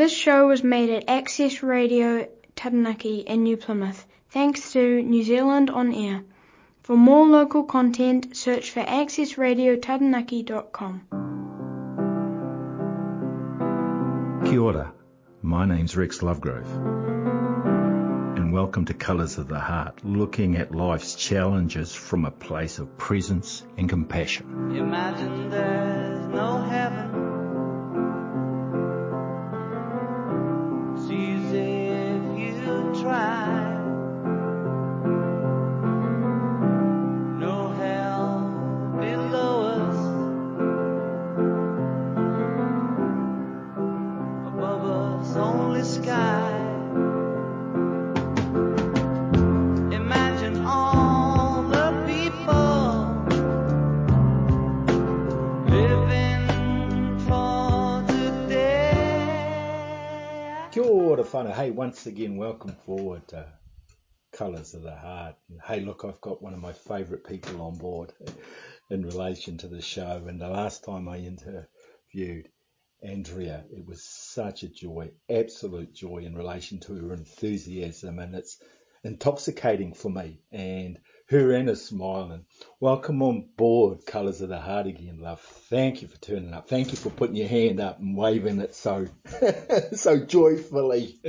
This show was made at Access Radio Taranaki in New Plymouth, thanks to New Zealand On Air. For more local content, search for accessradiotaranaki.com. Kia ora, my name's Rex Lovegrove, and welcome to Colours of the Heart, looking at life's challenges from a place of presence and compassion. Imagine there's no heaven, it's easy if you try. Hey, once again, welcome forward to Colours of the Heart. And hey, look, I've got one of my favourite people on board in relation to the show. And the last time I interviewed Andrea, it was such a joy, absolute joy in relation to her enthusiasm. And it's intoxicating for me and her inner smile. And welcome on board Colours of the Heart again, love. Thank you for turning up. Thank you for putting your hand up and waving it so joyfully.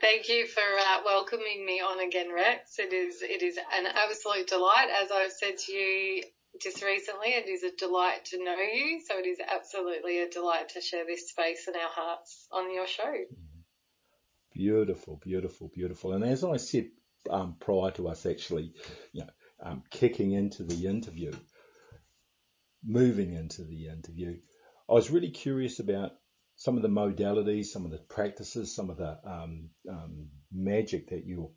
Thank you for welcoming me on again, Rex. It is an absolute delight. As I've said to you just recently, it is a delight to know you. So it is absolutely a delight to share this space in our hearts on your show. Beautiful, beautiful, beautiful. And as I said prior to us actually, kicking into the interview, I was really curious about some of the modalities, some of the practices, some of the magic that you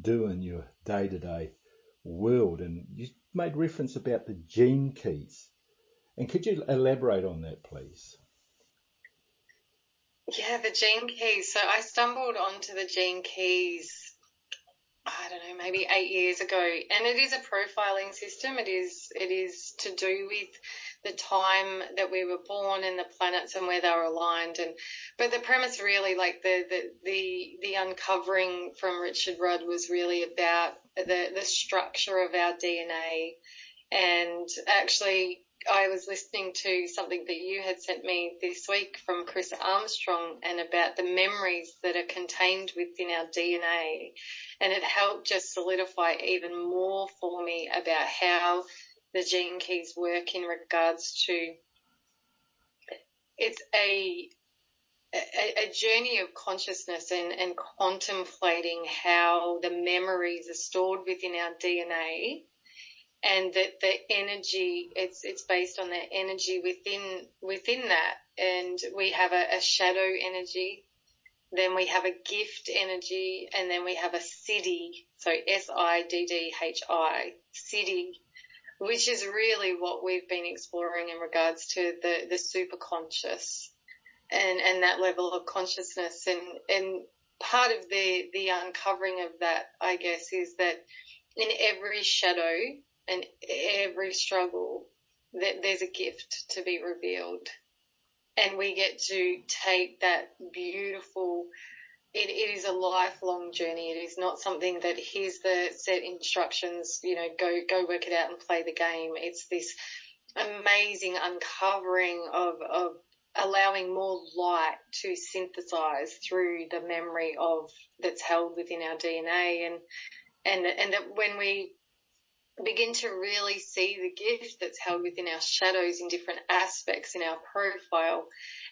do in your day-to-day world. And you made reference about the Gene Keys. And could you elaborate on that, please? Yeah, the Gene Keys. So I stumbled onto the Gene Keys, I don't know, maybe 8 years ago. And it is a profiling system. It is to do with the time that we were born and the planets and where they were aligned. But the premise really, like the uncovering from Richard Rudd, was really about the structure of our DNA. And actually, I was listening to something that you had sent me this week from Chris Armstrong, and about the memories that are contained within our DNA, and it helped just solidify even more for me about how the Gene Keys work in regards to it's a journey of consciousness and contemplating how the memories are stored within our DNA. And that the energy, it's based on the energy within that. And we have a shadow energy, then we have a gift energy, and then we have a city. So SIDDHI, city, which is really what we've been exploring in regards to the superconscious and that level of consciousness. And part of the uncovering of that, I guess, is that in every shadow, and every struggle, that there's a gift to be revealed. And we get to take that beautiful, it is a lifelong journey. It is not something that here's the set instructions, go work it out and play the game. It's this amazing uncovering of allowing more light to synthesize through the memory that's held within our DNA. And that when we begin to really see the gift that's held within our shadows in different aspects in our profile,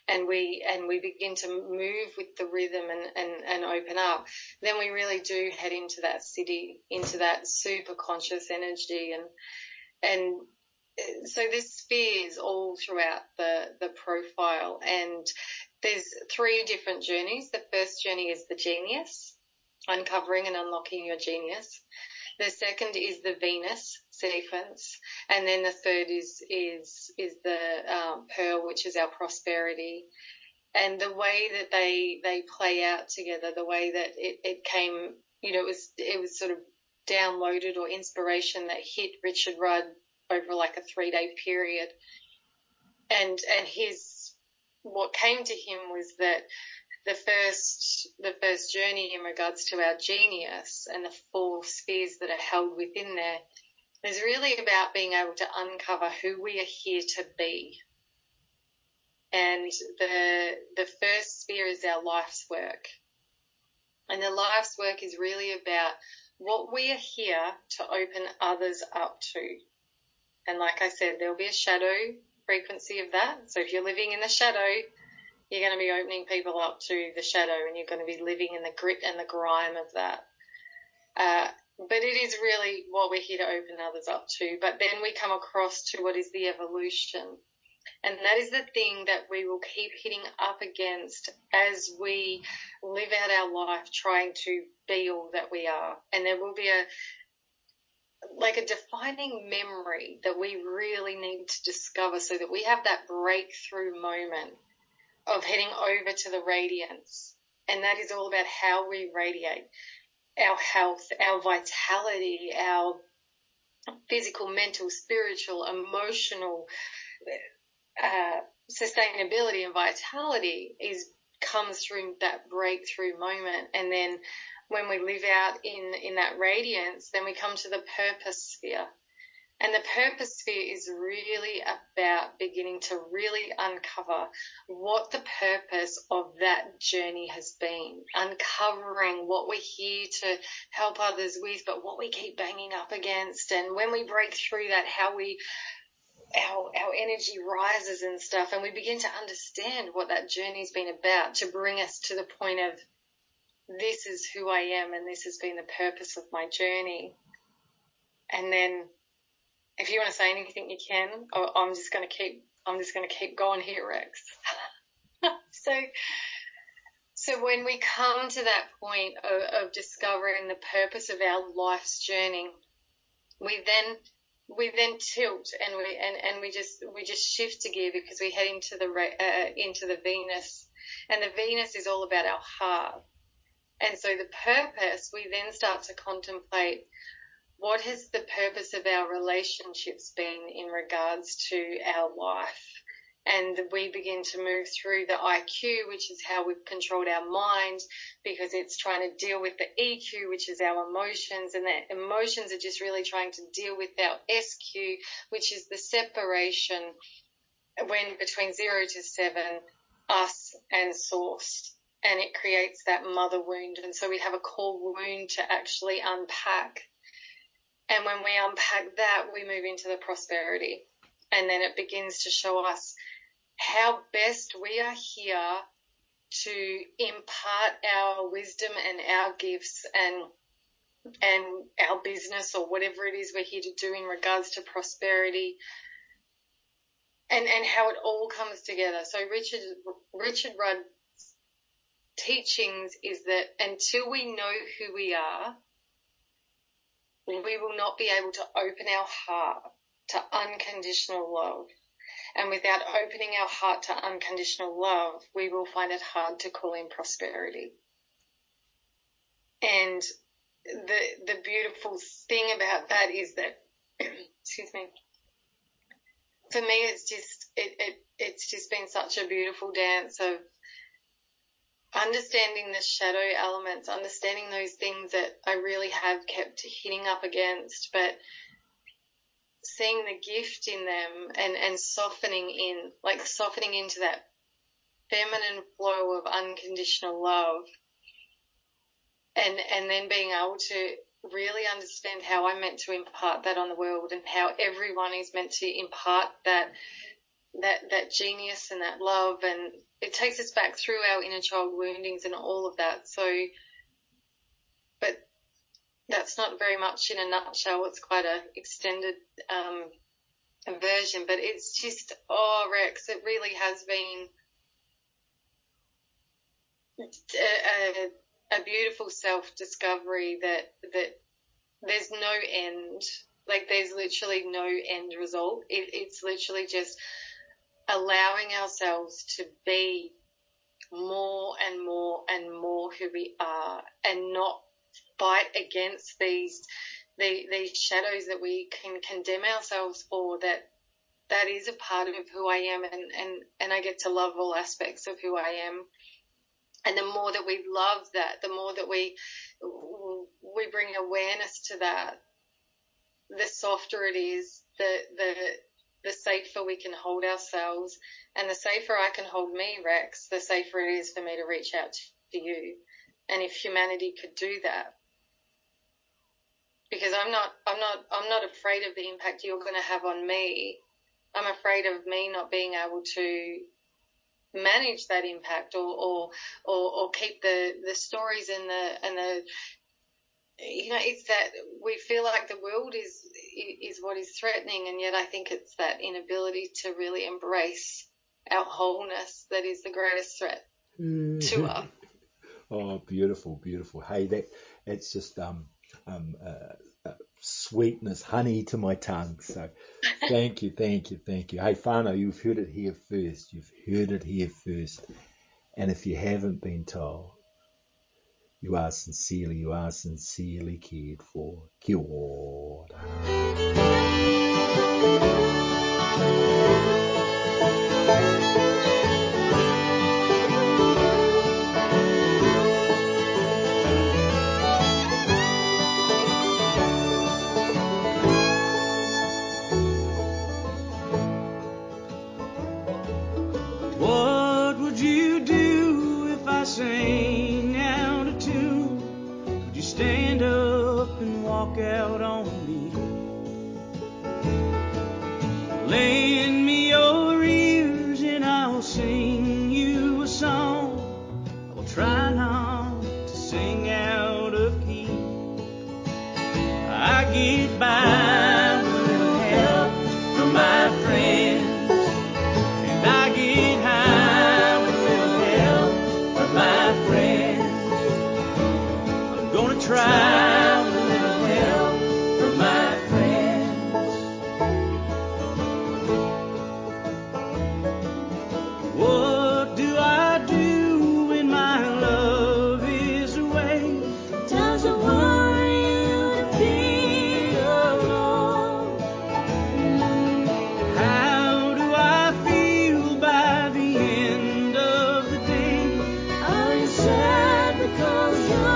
and we begin to move with the rhythm and open up, then we really do head into that city, into that super conscious energy. And so there's spheres all throughout the profile, and there's 3 different journeys. The first journey is the genius, uncovering and unlocking your genius. The second is the Venus sequence, and then the third is the Pearl, which is our prosperity. And the way that they play out together, the way that it came, it was sort of downloaded or inspiration that hit Richard Rudd over like a 3-day period, and his what came to him was that the first journey in regards to our genius and the four spheres that are held within there is really about being able to uncover who we are here to be. And the first sphere is our life's work. And the life's work is really about what we are here to open others up to. And like I said, there'll be a shadow frequency of that. So if you're living in the shadow, you're going to be opening people up to the shadow, and you're going to be living in the grit and the grime of that. But it is really what we're here to open others up to. But then we come across to what is the evolution. And that is the thing that we will keep hitting up against as we live out our life trying to be all that we are. And there will be a defining memory that we really need to discover so that we have that breakthrough moment of heading over to the radiance. And that is all about how we radiate our health, our vitality, our physical, mental, spiritual, emotional sustainability and vitality comes through that breakthrough moment. And then when we live out in that radiance, then we come to the purpose sphere. And the purpose sphere is really about beginning to really uncover what the purpose of that journey has been, uncovering what we're here to help others with, but what we keep banging up against. And when we break through that, how our energy rises and stuff, and we begin to understand what that journey's been about to bring us to the point of this is who I am and this has been the purpose of my journey. And then if you want to say anything, you can. I'm just going to keep going here, Rex. So when we come to that point of discovering the purpose of our life's journey, we then tilt and we just shift a gear, because we head into the Venus, and the Venus is all about our heart. And so the purpose, we then start to contemplate, what has the purpose of our relationships been in regards to our life? And we begin to move through the IQ, which is how we've controlled our mind, because it's trying to deal with the EQ, which is our emotions, and the emotions are just really trying to deal with our SQ, which is the separation between 0 to 7, us and source. And it creates that mother wound. And so we have a core wound to actually unpack. And when we unpack that, we move into the prosperity. And then it begins to show us how best we are here to impart our wisdom and our gifts and our business, or whatever it is we're here to do in regards to prosperity, and how it all comes together. So Richard Rudd's teachings is that until we know who we are, we will not be able to open our heart to unconditional love. And without opening our heart to unconditional love, we will find it hard to call in prosperity. And the beautiful thing about that is that, excuse me, for me it's just been such a beautiful dance of understanding the shadow elements, understanding those things that I really have kept hitting up against, but seeing the gift in them and softening into that feminine flow of unconditional love, and then being able to really understand how I'm meant to impart that on the world, and how everyone is meant to impart that genius and that love. And it takes us back through our inner child woundings and all of that. So, but that's not very much in a nutshell. It's quite an extended version, but it's just, oh, Rex, it really has been a beautiful self-discovery that there's no end. Like, there's literally no end result. It's literally just allowing ourselves to be more and more and more who we are, and not fight against these shadows that we can condemn ourselves for, that that is a part of who I am, and I get to love all aspects of who I am. And the more that we love that, the more that we bring awareness to that, the softer it is, the safer we can hold ourselves, and the safer I can hold me, Rex, the safer it is for me to reach out to you. And if humanity could do that, because I'm not afraid of the impact you're going to have on me. I'm afraid of me not being able to manage that impact or keep the stories and the you know, it's that we feel like the world is what is threatening, and yet I think it's that inability to really embrace our wholeness that is the greatest threat to us. Oh, beautiful, beautiful. Hey, that's just sweetness, honey to my tongue. So thank you, thank you, thank you. Hey, whānau, you've heard it here first. You've heard it here first. And if you haven't been told, you are sincerely cared for. Kia ora. What would you do if I sang out a tune? Would you stand up and walk out on me? Lay in me your ears and I'll sing you a song. I will try not to sing out of key. I get by. Try with a little help from my friends. What do I do when my love is away? Sometimes I want you to be alone. How do I feel by the end of the day? Are you sad because you're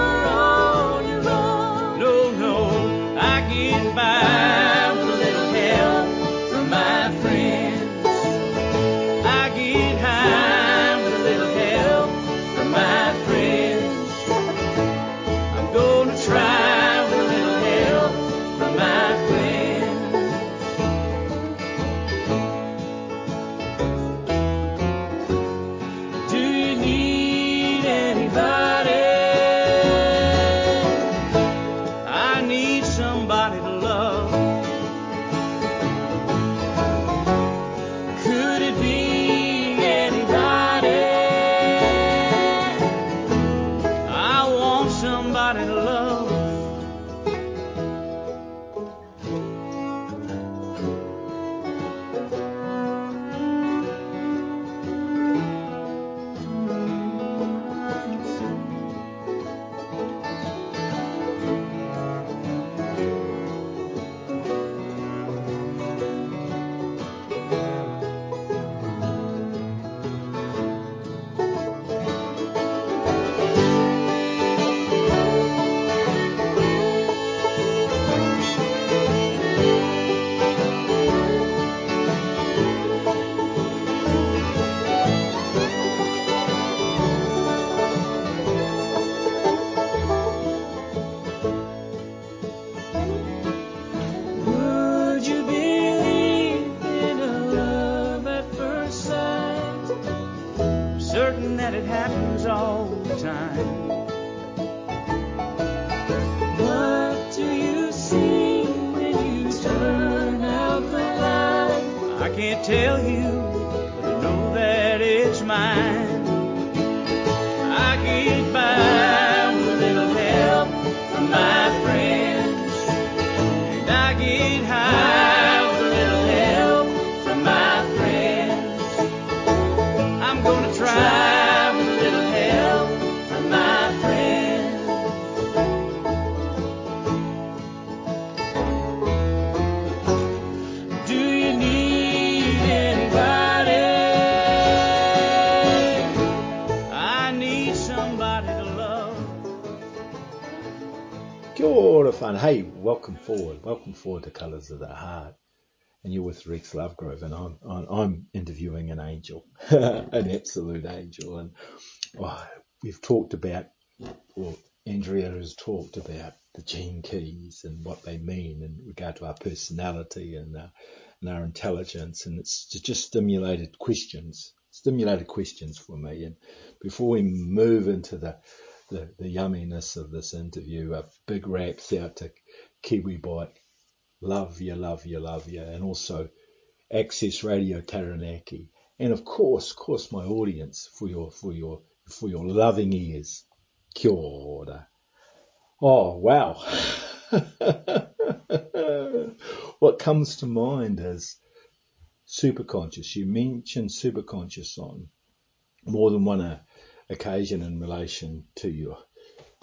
everyone. Hey, welcome forward to Colours of the Heart. And you're with Rex Lovegrove, and I'm interviewing an angel, an absolute angel. And we've talked about, well, Andrea has talked about the Gene Keys and what they mean in regard to our personality and our intelligence. And it's just stimulated questions for me. And before we move into the yumminess of this interview, a big raps out to Kiwi Bike. Love you, love you, love you. And also Access Radio Taranaki. And of course, my audience for your loving ears. Kia ora. Oh, wow. What comes to mind is superconscious. You mentioned superconscious on more than one occasion in relation to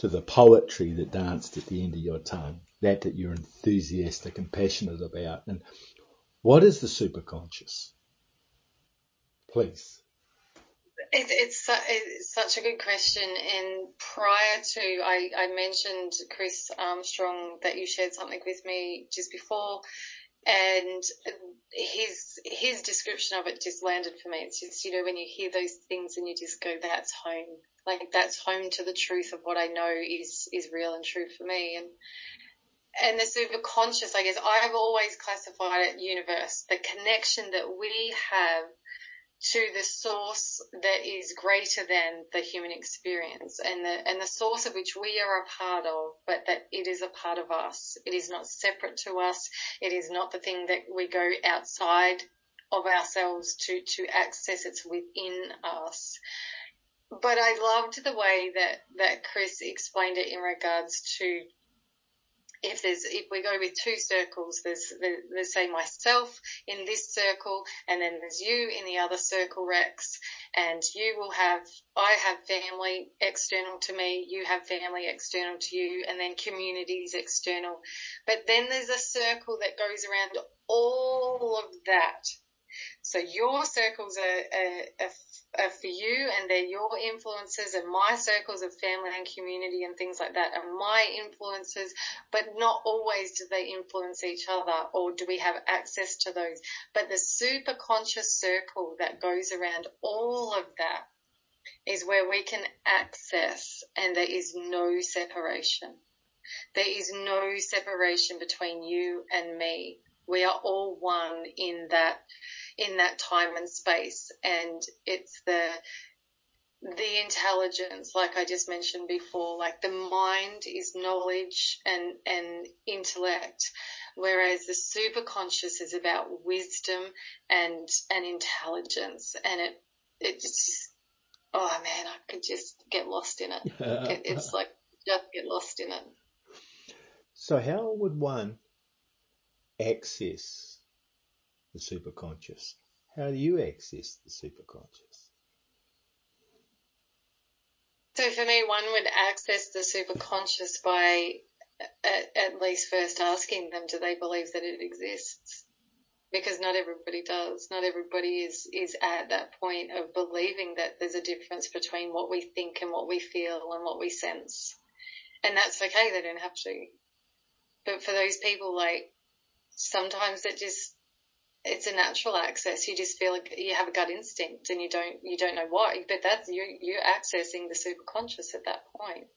the poetry that danced at the end of your tongue. That you're enthusiastic and passionate about. And what is the superconscious? Please. It's such a good question. And prior to, I mentioned Chris Armstrong, that you shared something with me just before, and his description of it just landed for me. It's just, you know, when you hear those things and you just go, that's home. Like, that's home to the truth of what I know is real and true for me. And the superconscious, I guess, I've always classified it universe, the connection that we have to the source that is greater than the human experience, and the source of which we are a part of, but that it is a part of us. It is not separate to us. It is not the thing that we go outside of ourselves to access. It's within us. But I loved the way that Chris explained it in regards to, if we go with two circles, there's the say myself in this circle, and then there's you in the other circle, Rex, and I have family external to me, you have family external to you, and then communities external. But then there's a circle that goes around all of that. So your circles are for you, and they're your influences, and my circles of family and community and things like that are my influences, but not always do they influence each other, or do we have access to those. But the superconscious circle that goes around all of that is where we can access, and there is no separation. There is no separation between you and me. We are all one in that time and space, and it's the intelligence, like I just mentioned before, like the mind is knowledge and intellect, whereas the superconscious is about wisdom and intelligence, and it's just, oh man, I could just get lost in it. It's like just get lost in it. So how would one access the superconscious? How do you access the superconscious? So for me, one would access the superconscious by at least first asking them, do they believe that it exists? Because not everybody does. Not everybody is at that point of believing that there's a difference between what we think and what we feel and what we sense. And that's okay, they don't have to. But for those people, like, sometimes it's a natural access. You just feel like you have a gut instinct, and you don't know why, but that's you're accessing the superconscious at that point.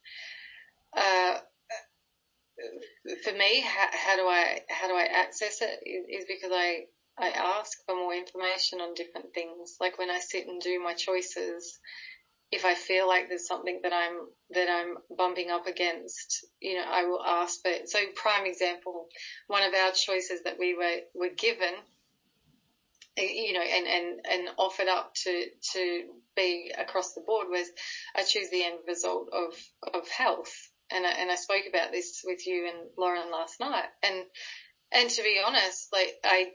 For me, how do I access it is because I ask for more information on different things. Like when I sit and do my choices, if I feel like there's something that I'm bumping up against, you know, I will ask. But so, prime example, one of our choices that we were given, you know, and offered up to be across the board was, I choose the end result of health, and I spoke about this with you and Lauren last night, and to be honest, like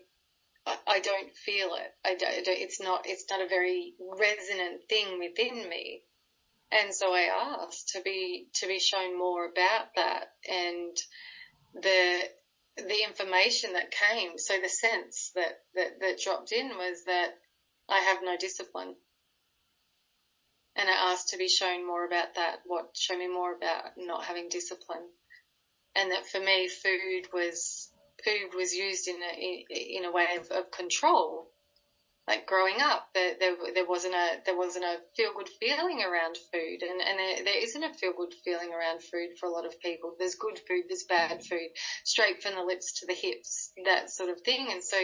I don't feel it. It's not a very resonant thing within me, and so I asked to be shown more about that, and the information that came. So the sense that dropped in was that I have no discipline, and I asked to be shown more about that. Show me more about not having discipline. and that for me food was used in a way of control. Like growing up, there wasn't a feel good feeling around food, and there isn't a feel good feeling around food for a lot of people. There's good food, there's bad food, straight from the lips to the hips, that sort of thing. And so,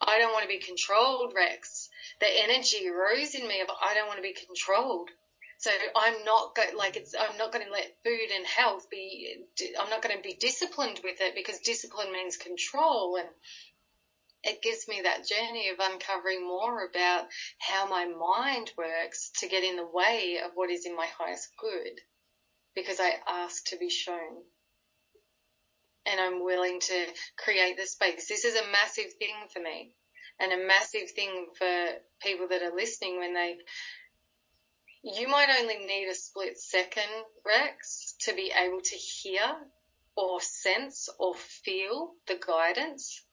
I don't want to be controlled, Rex. The energy rose in me of I don't want to be controlled. So I'm not going to let food and health be. I'm not going to be disciplined with it, because discipline means control. And it gives me that journey of uncovering more about how my mind works to get in the way of what is in my highest good, because I ask to be shown and I'm willing to create the space. This is a massive thing for me, and a massive thing for people that are listening when they, you might only need a split second, Rex, to be able to hear or sense or feel the guidance.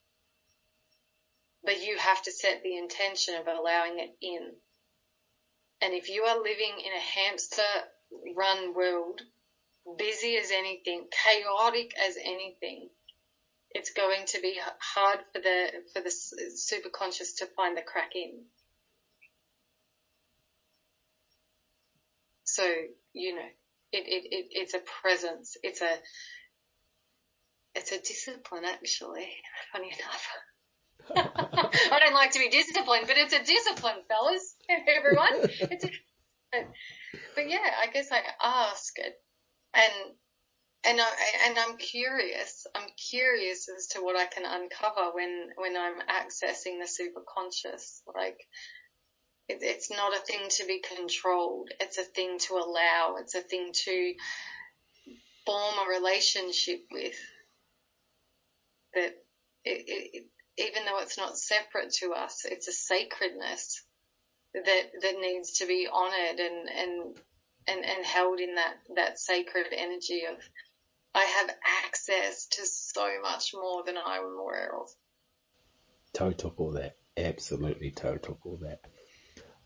But you have to set the intention of allowing it in. And if you are living in a hamster-run world, busy as anything, chaotic as anything, it's going to be hard for the superconscious to find the crack in. So, you know, it's a presence. It's a discipline, actually, funny enough. I don't like to be disciplined, but it's a discipline, fellas, everyone. But yeah, I guess I ask it, and I'm curious as to what I can uncover when I'm accessing the superconscious. Like, it's not a thing to be controlled. It's a thing to allow. It's a thing to form a relationship with. That it even though it's not separate to us, it's a sacredness that needs to be honoured and held in that sacred energy of I have access to so much more than I'm aware of. Total all that. Absolutely total all that.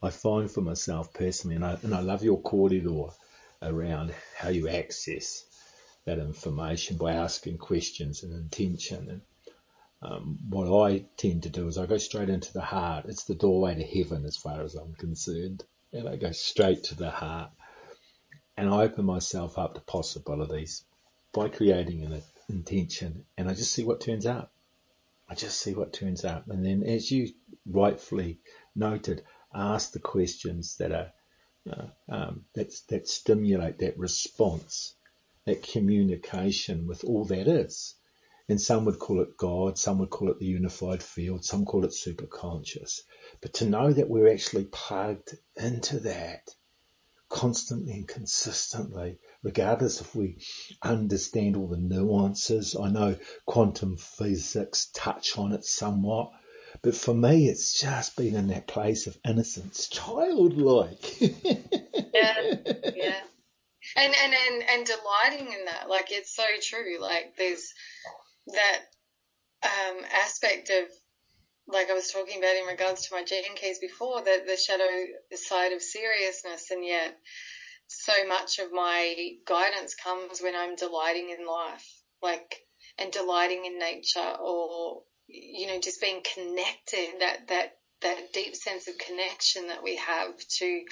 I find for myself personally, and I love your corridor around how you access that information by asking questions and intention. And what I tend to do is I go straight into the heart. It's the doorway to heaven as far as I'm concerned. And I go straight to the heart. And I open myself up to possibilities by creating an intention. And I just see what turns up. And then, as you rightfully noted, ask the questions that are that stimulate that response, that communication with all that is. And some would call it God, some would call it the unified field, some call it superconscious. But to know that we're actually plugged into that constantly and consistently, regardless if we understand all the nuances. I know quantum physics touch on it somewhat, but for me it's just been in that place of innocence, childlike. Yeah. And delighting in that, like, it's so true. Like, there's that aspect of, like I was talking about in regards to my Gene Keys before, that the shadow side of seriousness, and yet so much of my guidance comes when I'm delighting in life, like, and delighting in nature, or, you know, just being connected, that deep sense of connection that we have to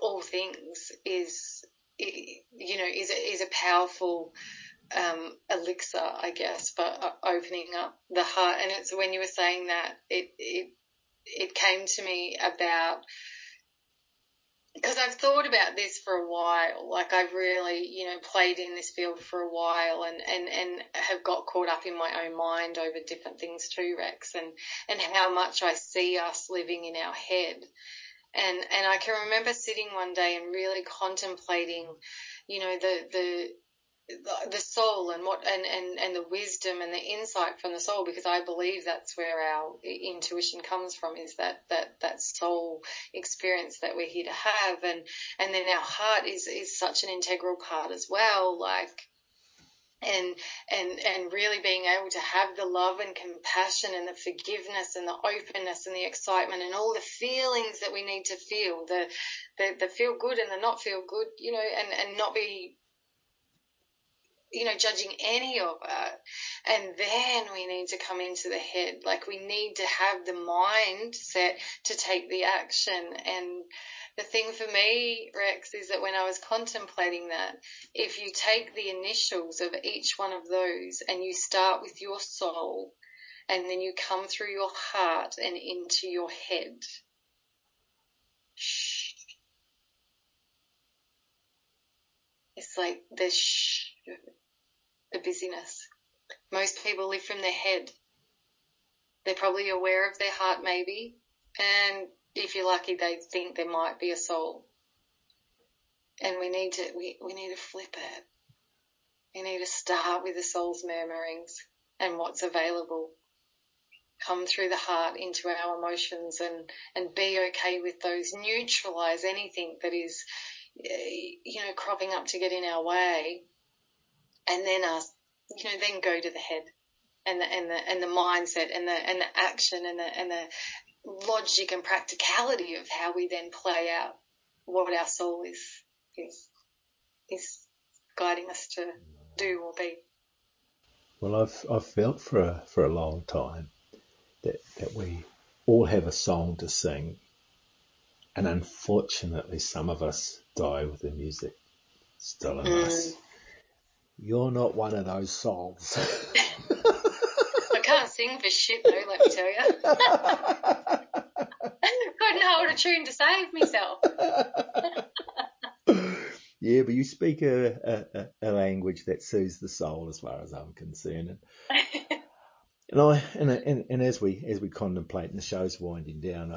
all things is a powerful elixir, I guess, for opening up the heart. And it's when you were saying that, it came to me about, because I've thought about this for a while. Like, I've really, you know, played in this field for a while and have got caught up in my own mind over different things too, Rex, and how much I see us living in our head. And I can remember sitting one day and really contemplating, you know, the soul and what and the wisdom and the insight from the soul, because I believe that's where our intuition comes from, is that soul experience that we're here to have, and then our heart is such an integral part as well, like, and really being able to have the love and compassion and the forgiveness and the openness and the excitement and all the feelings that we need to feel, the feel good and the not feel good, you know, and not be you know, judging any of it. And then we need to come into the head. Like, we need to have the mind set to take the action. And the thing for me, Rex, is that when I was contemplating that, if you take the initials of each one of those and you start with your soul and then you come through your heart and into your head. Shh. It's like the shh, the busyness. Most people live from their head. They're probably aware of their heart maybe, and if you're lucky, they think there might be a soul. And we need to flip it. We need to start with the soul's murmurings and what's available. Come through the heart into our emotions and be okay with those. Neutralize anything that is, you know, cropping up to get in our way. And then ask, you know, then go to the head and the mindset and the action and the logic and practicality of how we then play out what our soul is guiding us to do or be. Well, I've felt for a long time that we all have a song to sing, and unfortunately some of us die with the music still in us. You're not one of those songs. I can't sing for shit though, let me tell you. Couldn't hold a tune to save myself. Yeah, but you speak a language that soothes the soul, as far as I'm concerned. And as we contemplate, and the show's winding down,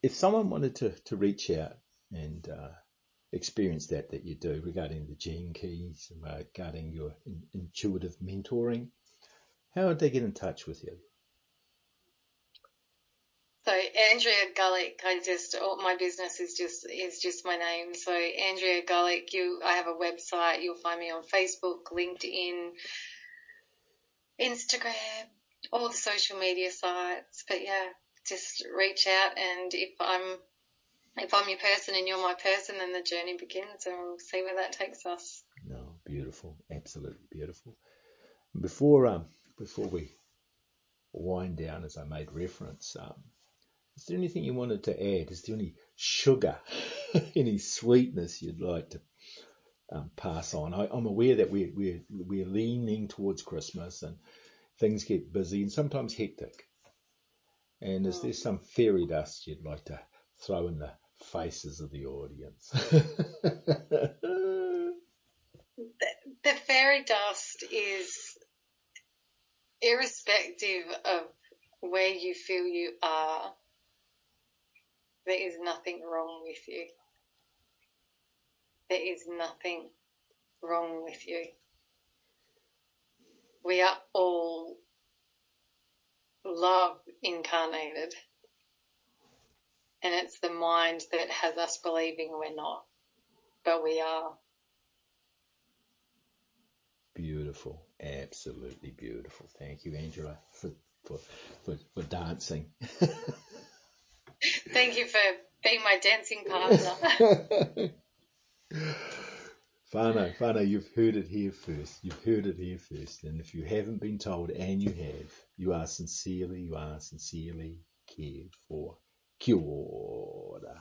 if someone wanted to reach out and experience that you do regarding the Gene Keys, regarding your intuitive mentoring, how would they get in touch with you? So Andrea Gullick, my business is just my name. So Andrea Gullick, I have a website. You'll find me on Facebook, LinkedIn, Instagram, all the social media sites. But yeah, just reach out, and if I'm your person and you're my person, then the journey begins, and we'll see where that takes us. No, beautiful, absolutely beautiful. Before we wind down, as I made reference, is there anything you wanted to add? Is there any sugar, any sweetness you'd like to pass on? I'm aware that we're leaning towards Christmas and things get busy and sometimes hectic. And is there some fairy dust you'd like to throw in the faces of the audience? The fairy dust is irrespective of where you feel you are. There is nothing wrong with you. There is nothing wrong with you. We are all love incarnated. And it's the mind that has us believing we're not, but we are. Beautiful. Absolutely beautiful. Thank you, Angela, for dancing. Thank you for being my dancing partner. Whānau, you've heard it here first. You've heard it here first. And if you haven't been told, and you have, you are sincerely cared for. Kia ora.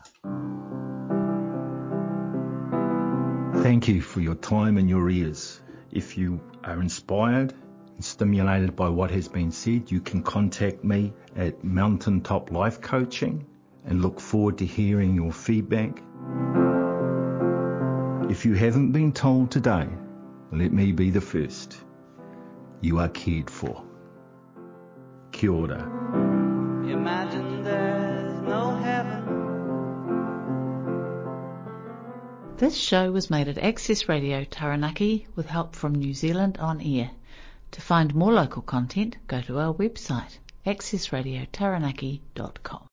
Thank you for your time and your ears. If you are inspired and stimulated by what has been said, you can contact me at Mountaintop Life Coaching and look forward to hearing your feedback. If you haven't been told today, let me be the first. You are cared for. Kia ora. Imagine there's no heaven. This show was made at Access Radio Taranaki with help from New Zealand On Air. To find more local content, go to our website, accessradiotaranaki.com.